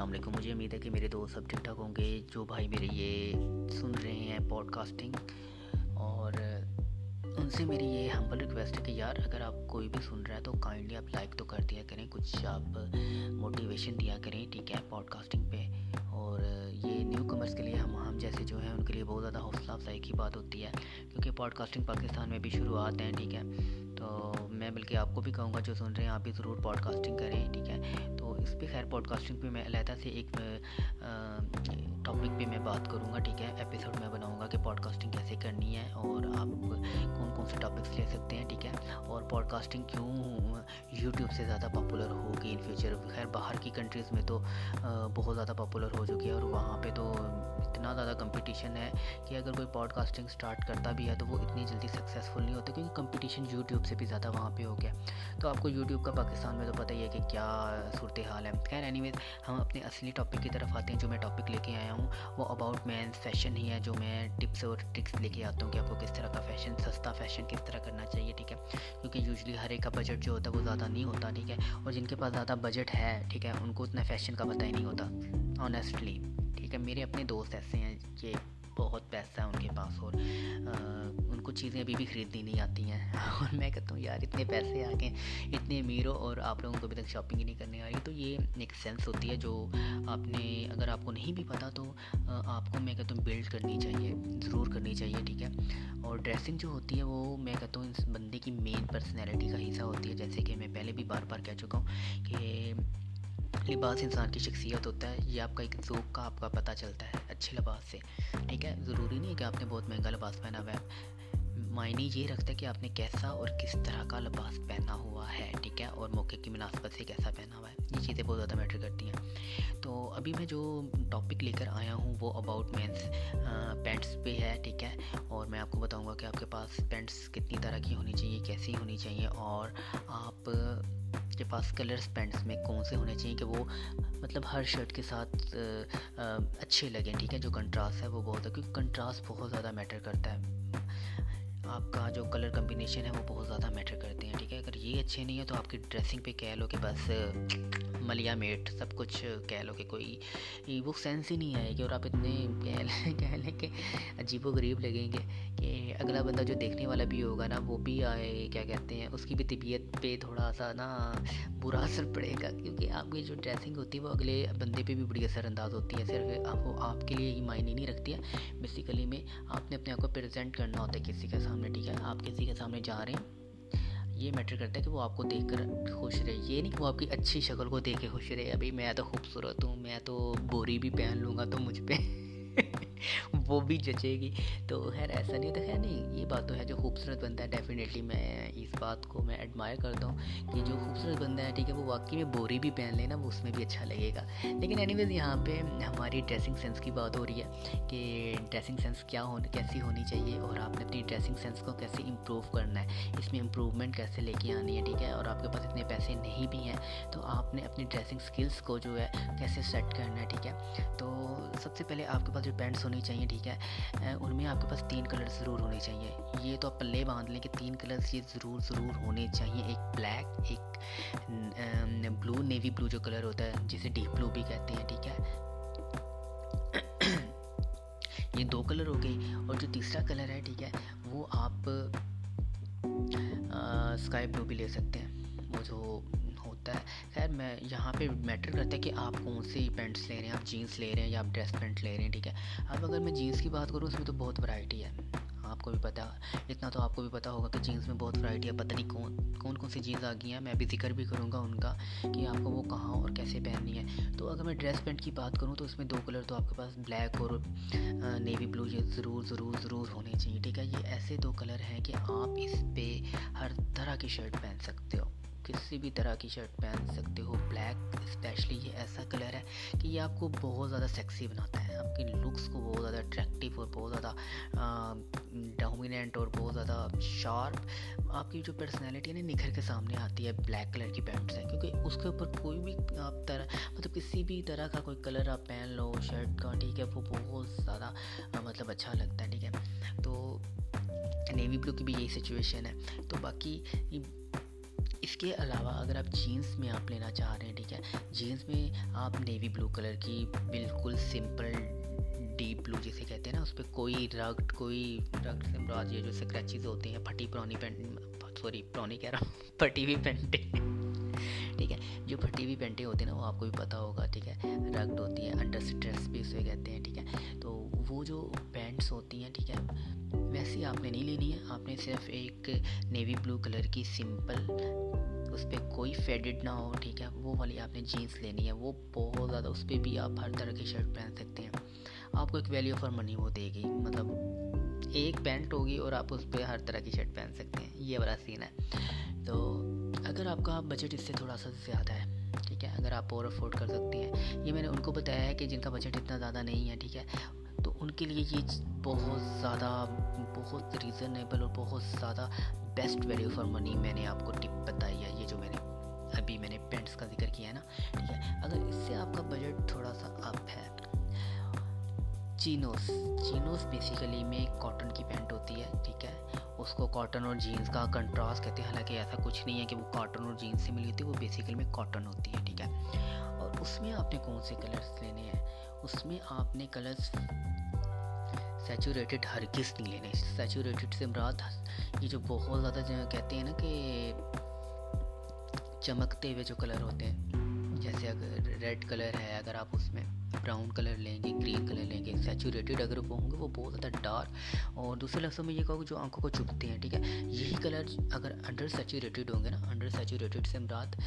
السلام علیکم. مجھے امید ہے کہ میرے دوست سب ٹھیک ٹھاک ہوں گے. جو بھائی میرے یہ سن رہے ہیں پوڈ کاسٹنگ، اور ان سے میری یہ ہمبل ریکویسٹ ہے کہ یار اگر آپ کوئی بھی سن رہا ہے تو کائنڈلی آپ لائک تو کر دیا کریں، کچھ آپ موٹیویشن دیا کریں، ٹھیک ہے، پوڈ کاسٹنگ پہ. اور یہ نیو کمرس کے لیے ہم جیسے جو ہیں ان کے لیے بہت زیادہ حوصلہ افزائی کی بات ہوتی ہے، کیونکہ پوڈ کاسٹنگ پاکستان میں بھی شروعات ہیں، ٹھیک ہے. تو میں بلکہ آپ کو بھی کہوں گا جو سن رہے ہیں آپ بھی ضرور پوڈ کاسٹنگ کریں، ٹھیک ہے. تو اس پہ خیر پوڈ کاسٹنگ پہ میں علیحدہ سے ایک ٹاپک پہ میں بات کروں گا، ٹھیک ہے. ایپیسوڈ میں بناؤں گا کہ پوڈ کاسٹنگ کیسے کرنی ہے اور آپ کون کون سے ٹاپکس لے سکتے ہیں، ٹھیک ہے. اور پوڈ کاسٹنگ کیوں یوٹیوب سے زیادہ پاپولر ہوگی ان فیوچر. خیر باہر کی کنٹریز میں تو بہت زیادہ پاپولر ہو چکی ہے، اور وہاں پہ تو اتنا زیادہ کمپٹیشن ہے کہ اگر کوئی پوڈ کاسٹنگ سٹارٹ کرتا بھی ہے تو وہ اتنی جلدی سکسیزفل نہیں ہوتا، کیونکہ کمپٹیشن یوٹیوب سے بھی زیادہ وہاں پہ ہو گیا. تو آپ کو یوٹیوب کا پاکستان میں تو پتہ ہی ہے کہ کیا صورتحال ہے. خیر اینی ویز ہم اپنے اصلی ٹاپک کی طرف آتے ہیں. جو میں ٹاپک لے کے آیا ہوں وہ اباؤٹ مینس فیشن ہی ہے، جو میں ٹپس اور ٹرکس لے کے آتا ہوں کہ آپ کو کس طرح کا فیشن، سستا فیشن کس طرح کرنا چاہیے، ٹھیک ہے. کیونکہ یوزلی ہر ایک کا بجٹ جو ہوتا ہے وہ زیادہ نہیں ہوتا، ٹھیک ہے. اور جن کے پاس زیادہ بجٹ ہے، ٹھیک ہے، ان کو اتنا فیشن کا پتہ ہی نہیں ہوتا آنیسٹلی، ٹھیک ہے. میرے اپنے دوست ایسے ہیں کہ بہت پیسہ ہے ان کے پاس اور ان کو چیزیں ابھی بھی خریدنی نہیں آتی ہیں، اور میں کہتا ہوں یار اتنے پیسے آ گئے، اتنے امیر ہو اور آپ لوگوں کو ابھی تک شاپنگ ہی نہیں کرنے آ رہی. تو یہ ایک سینس ہوتی ہے جو آپ نے، اگر آپ کو نہیں بھی پتہ تو آپ کو میں کہتا ہوں بلڈ کرنی چاہیے، ضرور کرنی چاہیے، ٹھیک ہے. اور ڈریسنگ جو ہوتی ہے وہ میں کہتا ہوں اس بندے کی مین پرسنالٹی کا حصہ ہوتی ہے. جیسے کہ میں پہلے بھی بار بار کہہ چکا ہوں کہ لباس انسان کی شخصیت ہوتا ہے، یہ آپ کا ایک ذوق کا آپ کا پتہ چلتا ہے اچھے لباس سے، ٹھیک ہے. ضروری نہیں ہے کہ آپ نے بہت مہنگا لباس پہنا ہوا ہے، معنی یہ رکھتا ہے کہ آپ نے کیسا اور کس طرح کا لباس پہنا ہوا ہے، ٹھیک ہے، اور موقع کی مناسبت سے کیسا پہنا ہوا ہے. یہ چیزیں بہت زیادہ میٹر کرتی ہیں. تو ابھی میں جو ٹاپک لے کر آیا ہوں وہ اباؤٹ مینس پینٹس پہ ہے، ٹھیک ہے. اور میں آپ کو بتاؤں گا کہ آپ کے پاس پینٹس کتنی طرح کی ہونی چاہیے، کیسی ہونی چاہیے، اور آپ کے پاس کلرز پینٹس میں کون سے ہونے چاہیے کہ وہ مطلب ہر شرٹ کے ساتھ اچھے لگیں، ٹھیک ہے. جو کنٹراسٹ ہے وہ بہت ہے، کیونکہ کنٹراسٹ بہت زیادہ میٹر کرتا ہے. آپ کا جو کلر کمبینیشن ہے وہ بہت زیادہ میٹر کرتے ہیں، ٹھیک ہے. اگر یہ اچھے نہیں ہیں تو آپ کی ڈریسنگ پہ کہہ لو کہ بس ملیا میٹ، سب کچھ کہہ لو کہ کوئی وہ سینس ہی نہیں آئے گی، اور آپ اتنے کہہ لیں کہ عجیب و غریب لگیں گے کہ اگلا بندہ جو دیکھنے والا بھی ہوگا نا وہ بھی آئے کیا کہتے ہیں اس کی بھی طبیعت پہ تھوڑا سا نا برا اثر پڑے گا، کیونکہ آپ کی جو ڈریسنگ ہوتی ہے وہ اگلے بندے پہ بھی بڑی اثر انداز ہوتی ہے. صرف آپ کو آپ کے لیے ہی معنی نہیں رکھتی ہے، بیسیکلی میں آپ نے اپنے آپ کو پریزنٹ کرنا ہوتا ہے کسی کے سامنے، ٹھیک ہے. آپ کسی کے سامنے جا رہے ہیں یہ میٹر کرتا ہے کہ وہ آپ کو دیکھ کر خوش رہے، یہ نہیں کہ وہ آپ کی اچھی شکل کو دیکھ کے خوش رہے. ابھی میں تو خوبصورت ہوں، میں تو بوری بھی پہن لوں گا تو مجھ پہ وہ بھی جچے گی، تو خیر ایسا نہیں ہوتا. خیر نہیں، یہ بات تو ہے جو خوبصورت بندہ ہے ڈیفینیٹلی میں اس بات کو میں ایڈمائر کرتا ہوں کہ جو خوبصورت بندہ ہے، ٹھیک ہے، وہ واقعی میں بوری بھی پہن لینا وہ اس میں بھی اچھا لگے گا. لیکن اینی ویز یہاں پہ ہماری ڈریسنگ سینس کی بات ہو رہی ہے کہ ڈریسنگ سینس کیا ہو، کیسی ہونی چاہیے، اور آپ نے اپنی ڈریسنگ سینس کو کیسے امپروو کرنا ہے، اس میں امپروومنٹ کیسے لے کے آنی ہے، ٹھیک ہے. اور آپ کے پاس اتنے پیسے نہیں بھی ہیں تو آپ نے اپنی ڈریسنگ اسکلس کو جو ہے کیسے سیٹ کرنا ہے، ٹھیک ہے. تو سب سے پہلے آپ کے پاس جو پینٹس ہونی چاہیے، ٹھیک ہے، ان میں آپ کے پاس 3 کلرز ضرور ہونے چاہیے. یہ تو آپ پلے باندھ لیں کہ 3 کلرز یہ ضرور ہونے چاہیے. ایک بلیک، ایک بلو، نیوی بلو جو کلر ہوتا ہے جسے ڈیپ بلو بھی کہتے ہیں، ٹھیک ہے، یہ 2 کلر ہو گئی. اور جو تیسرا کلر ہے، ٹھیک ہے، وہ آپ اسکائی بلو بھی لے سکتے ہیں، وہ جو ہوتا ہے. خیر میں یہاں پہ میٹر کرتا ہے کہ آپ کون سی پینٹس لے رہے ہیں، آپ جینس لے رہے ہیں یا آپ ڈریس پینٹ لے رہے ہیں، ٹھیک ہے. اب اگر میں جینس کی بات کروں اس میں تو بہت ورائٹی ہے، آپ کو بھی پتہ، اتنا تو آپ کو بھی پتہ ہوگا کہ جینس میں بہت ورائٹی ہے. پتہ نہیں کون کون سی جینس آ گئی ہیں، میں بھی ذکر بھی کروں گا ان کا کہ آپ کو وہ کہاں اور کیسے پہننی ہے. تو اگر میں ڈریس پینٹ کی بات کروں تو اس میں 2 کلر تو آپ کے پاس بلیک اور نیوی بلو یہ ضرور ہونے چاہیے، ٹھیک ہے. یہ ایسے 2 کلر ہیں کہ آپ اس پہ ہر طرح کی شرٹ پہن سکتے ہو، کسی بھی طرح کی شرٹ پہن سکتے ہو. بلیک اسپیشلی یہ ایسا کلر ہے کہ یہ آپ کو بہت زیادہ سیکسی بناتا ہے، آپ کے لکس کو بہت زیادہ اٹریکٹیو اور بہت زیادہ ڈومیننٹ اور بہت زیادہ شارپ آپ کی جو پرسنالٹی ہے نا نکھر کے سامنے آتی ہے بلیک کلر کی پینٹس ہیں. کیونکہ اس کے اوپر کوئی بھی آپ طرح مطلب کسی بھی طرح کا کوئی کلر آپ پہن لو شرٹ کا، ٹھیک ہے، وہ بہت زیادہ مطلب اچھا لگتا ہے، ٹھیک ہے. تو نیوی بلو کی بھی یہی سچویشن ہے. تو باقی اس کے علاوہ اگر آپ جینس میں آپ لینا چاہ رہے ہیں، ٹھیک ہے، جینس میں آپ نیوی بلو کلر کی بالکل سمپل ڈیپ بلو جسے کہتے ہیں نا، اس پہ کوئی رگڈ سے مراد یہ جو اسکریچز ہوتے ہیں، پھٹی ہوئی پینٹیں ٹھیک ہے، جو پھٹی ہوئی پینٹیں ہوتی ہیں نا، وہ آپ کو بھی پتہ ہوگا، ٹھیک ہے، رگڈ ہوتی ہیں، انڈر اسٹریس بھی اسے کہتے ہیں، ٹھیک ہے، تو وہ جو پینٹس ہوتی ہیں، ٹھیک ہے، ویسی آپ نے نہیں لینی ہے، آپ نے صرف ایک نیوی بلو کلر کی سمپل، اس پہ کوئی فیڈڈ نہ ہو، ٹھیک ہے، وہ والی آپ نے جینس لینی ہے، وہ بہت زیادہ، اس پہ بھی آپ ہر طرح کی شرٹ پہن سکتے ہیں، آپ کو ایک ویلیو فار منی وہ دے گی، مطلب ایک پینٹ ہوگی اور آپ اس پہ ہر طرح کی شرٹ پہن سکتے ہیں، یہ والا سین ہے۔ تو اگر آپ کا بجٹ اس سے تھوڑا سا زیادہ ہے، ٹھیک ہے، اگر آپ اور افورڈ کر سکتے ہیں، یہ میں نے ان کو بتایا ہے کہ جن کا بجٹ اتنا زیادہ نہیں ہے، ٹھیک ہے، تو ان کے لیے یہ بہت زیادہ، بہت ریزنیبل اور بہت زیادہ بیسٹ ویلیو فار منی میں نے آپ کو ٹپ بتائی ہے، یہ جو میں نے پینٹس کا ذکر کیا ہے نا، ٹھیک ہے، اگر اس سے آپ کا بجٹ تھوڑا سا اپ ہے، چینوز بیسیکلی میں کاٹن کی پینٹ ہوتی ہے، ٹھیک ہے، اس کو کاٹن اور جینس کا کنٹراسٹ کہتے ہیں، حالانکہ ایسا کچھ نہیں ہے کہ وہ کاٹن اور جینس سے ملی ہوتی ہے، وہ بیسیکلی میں کاٹن ہوتی ہے، ٹھیک ہے، اور اس میں آپ نے کون سے کلرز لینے ہیں، اس میں آپ نے کلرز سیچوریٹڈ ہرگز نہیں لینے، سیچوریٹڈ سے مراد یہ جو بہت زیادہ کہتے ہیں نا کہ چمکتے ہوئے جو کلر ہوتے ہیں، جیسے اگر ریڈ کلر ہے، اگر آپ اس میں براؤن کلر لیں گے، گرین کلر لیں گے، سیچوریٹڈ اگر وہ ہوں گے، وہ بہت زیادہ ڈارک، اور دوسرے لفظوں میں یہ کہو جو آنکھوں کو چبھتے ہیں، ٹھیک ہے، یہی کلر اگر انڈر سیچوریٹڈ ہوں گے نا، انڈر سیچوریٹڈ سے مراد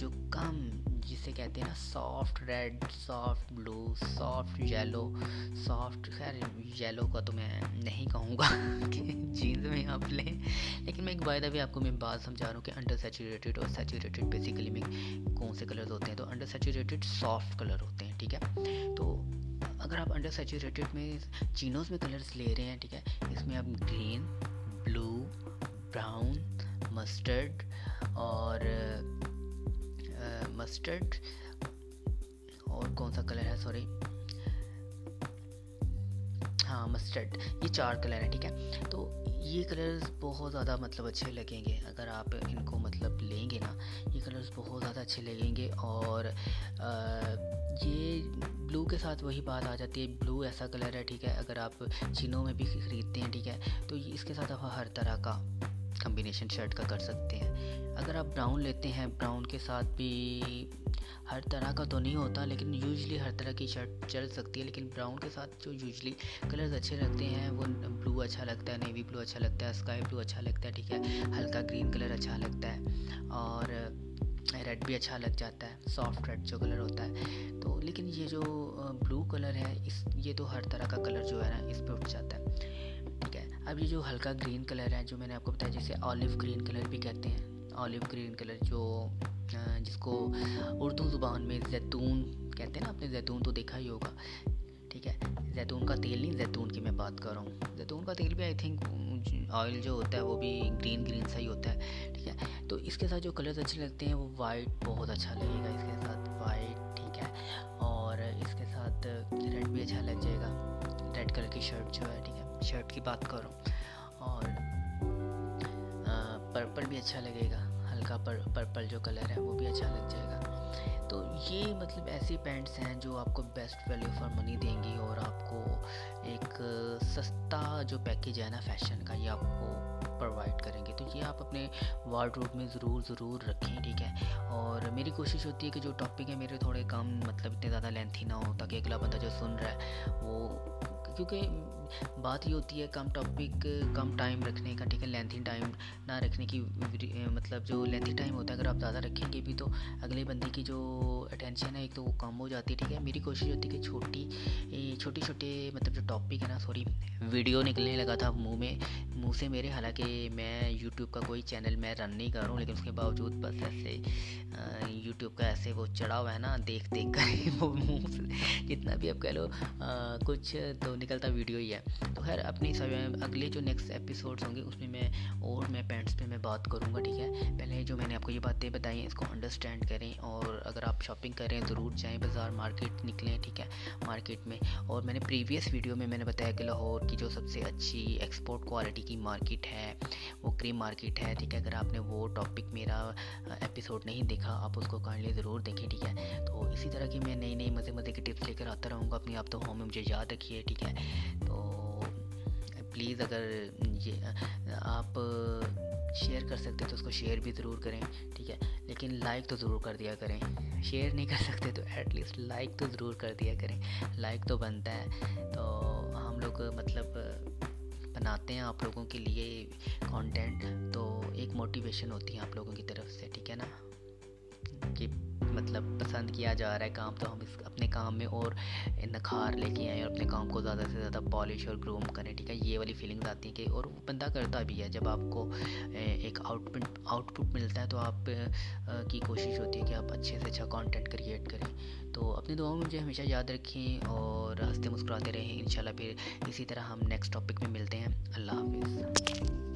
جو کم، جسے کہتے ہیں نا soft red, soft blue, soft yellow, soft, خیر یلو کا تو میں نہیں کہوں گا کہ جینس میں آپ لیں، لیکن میں ایک بائی دا وے آپ کو میں بات سمجھا رہا ہوں کہ انڈر سیچوریٹڈ اور سیچوریٹڈ بیسیکلی میں کون سے کلرز ہوتے ہیں، تو انڈر سیچوریٹڈ سافٹ کلر ہوتے ہیں، ٹھیک ہے، تو اگر آپ انڈر سیچوریٹڈ میں چینوز میں کلرز لے رہے ہیں، ٹھیک ہے، اس میں آپ گرین، بلو، براؤن، مسٹرڈ اور مسٹرڈ اور کون سا کلر ہے، سوری ہاں مسٹرڈ، یہ چار کلر ہیں، ٹھیک ہے، تو یہ کلرز بہت زیادہ مطلب اچھے لگیں گے اگر آپ ان کو مطلب لیں گے نا، یہ کلرز بہت زیادہ اچھے لگیں گے، اور یہ بلو کے ساتھ وہی بات آ جاتی ہے، بلو ایسا کلر ہے، ٹھیک ہے، اگر آپ چینوں میں بھی خریدتے ہیں، ٹھیک ہے، تو اس کے ساتھ آپ ہر طرح کا کمبینیشن شرٹ کا کر سکتے ہیں، اگر آپ براؤن لیتے ہیں، براؤن کے ساتھ بھی ہر طرح کا تو نہیں ہوتا، لیکن یوزلی ہر طرح کی شرٹ چل سکتی ہے، لیکن براؤن کے ساتھ جو یوزلی کلرز اچھے لگتے ہیں، وہ بلو اچھا لگتا ہے، نیوی بلو اچھا لگتا ہے، اسکائی بلو اچھا لگتا ہے، ٹھیک ہے، ہلکا گرین کلر اچھا لگتا ہے، اور ریڈ بھی اچھا لگ جاتا ہے، سافٹ ریڈ جو کلر ہوتا ہے، تو لیکن یہ جو بلو کلر ہے، یہ تو ہر طرح کا کلر جو ہے نا، اس پہ اٹھ جاتا ہے، ٹھیک ہے، اب یہ جو ہلکا گرین کلر ہے، جو میں نے آپ کو بتایا، جسے آلیو گرین کلر بھی کہتے ہیں، آلیو گرین کلر جو جس کو اردو زبان میں زیتون کہتے ہیں نا، آپ نے زیتون تو دیکھا ہی ہوگا، ٹھیک ہے، زیتون کا تیل نہیں، زیتون کی میں بات کر رہا ہوں، زیتون کا تیل بھی آئی تھنک آئل جو ہوتا ہے وہ بھی گرین سا ہی ہوتا ہے، ٹھیک ہے، تو اس کے ساتھ جو کلرز اچھے لگتے ہیں، وہ وائٹ بہت اچھا لگے گا اس کے ساتھ، وائٹ، ٹھیک ہے، اور اس کے ساتھ ریڈ بھی اچھا لگ جائے گا، ریڈ کلر کی شرٹ جو ہے، ٹھیک ہے، شرٹ کی بات کر رہا ہوں، پرپل بھی اچھا لگے گا، ہلکا پرپل جو کلر ہے وہ بھی اچھا لگ جائے گا، تو یہ مطلب ایسی پینٹس ہیں جو آپ کو بیسٹ ویلیو فار منی دیں گی، اور آپ کو ایک سستا جو پیکیج ہے نا فیشن کا، یہ آپ کو پرووائڈ کریں گے، تو یہ آپ اپنے وارڈروب میں ضرور رکھیں، ٹھیک ہے، اور میری کوشش ہوتی ہے کہ جو ٹاپک ہے میرے تھوڑے کم، مطلب اتنے زیادہ لینتھی نہ ہو، تاکہ اگلا بندہ جو سن رہا ہے وہ، کیونکہ بات یہ ہوتی ہے کم ٹاپک، کم ٹائم رکھنے کا، ٹھیک ہے، لینتھی ٹائم نہ رکھنے کی، مطلب جو لینتھی ٹائم ہوتا ہے اگر آپ زیادہ رکھیں گے بھی تو اگلے بندے کی جو اٹینشن ہے ایک تو وہ کم ہو جاتی ہے، ٹھیک ہے، میری کوشش ہوتی ہے کہ چھوٹے مطلب جو ٹاپک ہے نا، سوری ویڈیو نکلنے لگا تھا منہ سے میرے، حالانکہ میں یوٹیوب کا کوئی چینل میں رن نہیں کر رہا ہوں، لیکن اس کے باوجود بس ایسے یوٹیوب کا ایسے وہ چڑھا ہوا ہے نا، دیکھ کر وہ منہ سے جتنا بھی آپ کہہ لو کچھ تو نکلتا ویڈیو ہی ہے، ہے. تو خیر اپنی اگلے جو نیکسٹ ایپیسوڈز ہوں گے اس میں میں اور میں پینٹس پہ میں بات کروں گا. ٹھیک ہے, پہلے جو میں نے آپ کو یہ باتیں بتائیں اس کو انڈرسٹینڈ کریں, اور اگر آپ شاپنگ کریں ضرور جائیں بازار, مارکیٹ نکلیں. ٹھیک ہے, مارکیٹ میں. اور میں نے پریویس ویڈیو میں نے بتایا کہ لاہور کی جو سب سے اچھی ایکسپورٹ کوالٹی کی مارکیٹ ہے وہ کریم مارکیٹ ہے. ٹھیک ہے, اگر آپ نے وہ ٹاپک میرا ایپیسوڈ نہیں دیکھا آپ اس کو کائنڈلی ضرور دیکھیں. ٹھیک ہے, تو اسی طرح کی میں نئی نئی مزے کی ٹپس لے کر آتا رہوں گا اپنی آپ تو ہوم میں, مجھے یاد رکھیے. ٹھیک ہے, تو پلیز اگر یہ آپ شیئر کر سکتے تو اس کو شیئر بھی ضرور کریں. ٹھیک ہے, لیکن لائک تو ضرور کر دیا کریں. شیئر نہیں کر سکتے تو ایٹ لیسٹ لائک تو ضرور کر دیا کریں, لائک تو بنتا ہے. تو ہم لوگ مطلب بناتے ہیں آپ لوگوں کے لیے کانٹینٹ, تو ایک موٹیویشن ہوتی ہے آپ لوگوں کی طرف سے. ٹھیک ہے نا, کہ مطلب پسند کیا جا رہا ہے کام, تو ہم اس اپنے کام میں اور نکھار لے کے آئیں اور اپنے کام کو زیادہ سے زیادہ پالش اور گروم کریں. ٹھیک ہے, یہ والی فیلنگز آتی ہیں کہ اور بندہ کرتا بھی ہے. جب آپ کو ایک آؤٹ پٹ ملتا ہے تو آپ کی کوشش ہوتی ہے کہ آپ اچھے سے اچھا کانٹینٹ کریٹ کریں. تو اپنی دعاؤں میں مجھے ہمیشہ یاد رکھیں اور ہنستے مسکراتے رہیں. انشاءاللہ پھر اسی طرح ہم نیکسٹ ٹاپک میں ملتے ہیں. اللہ حافظ.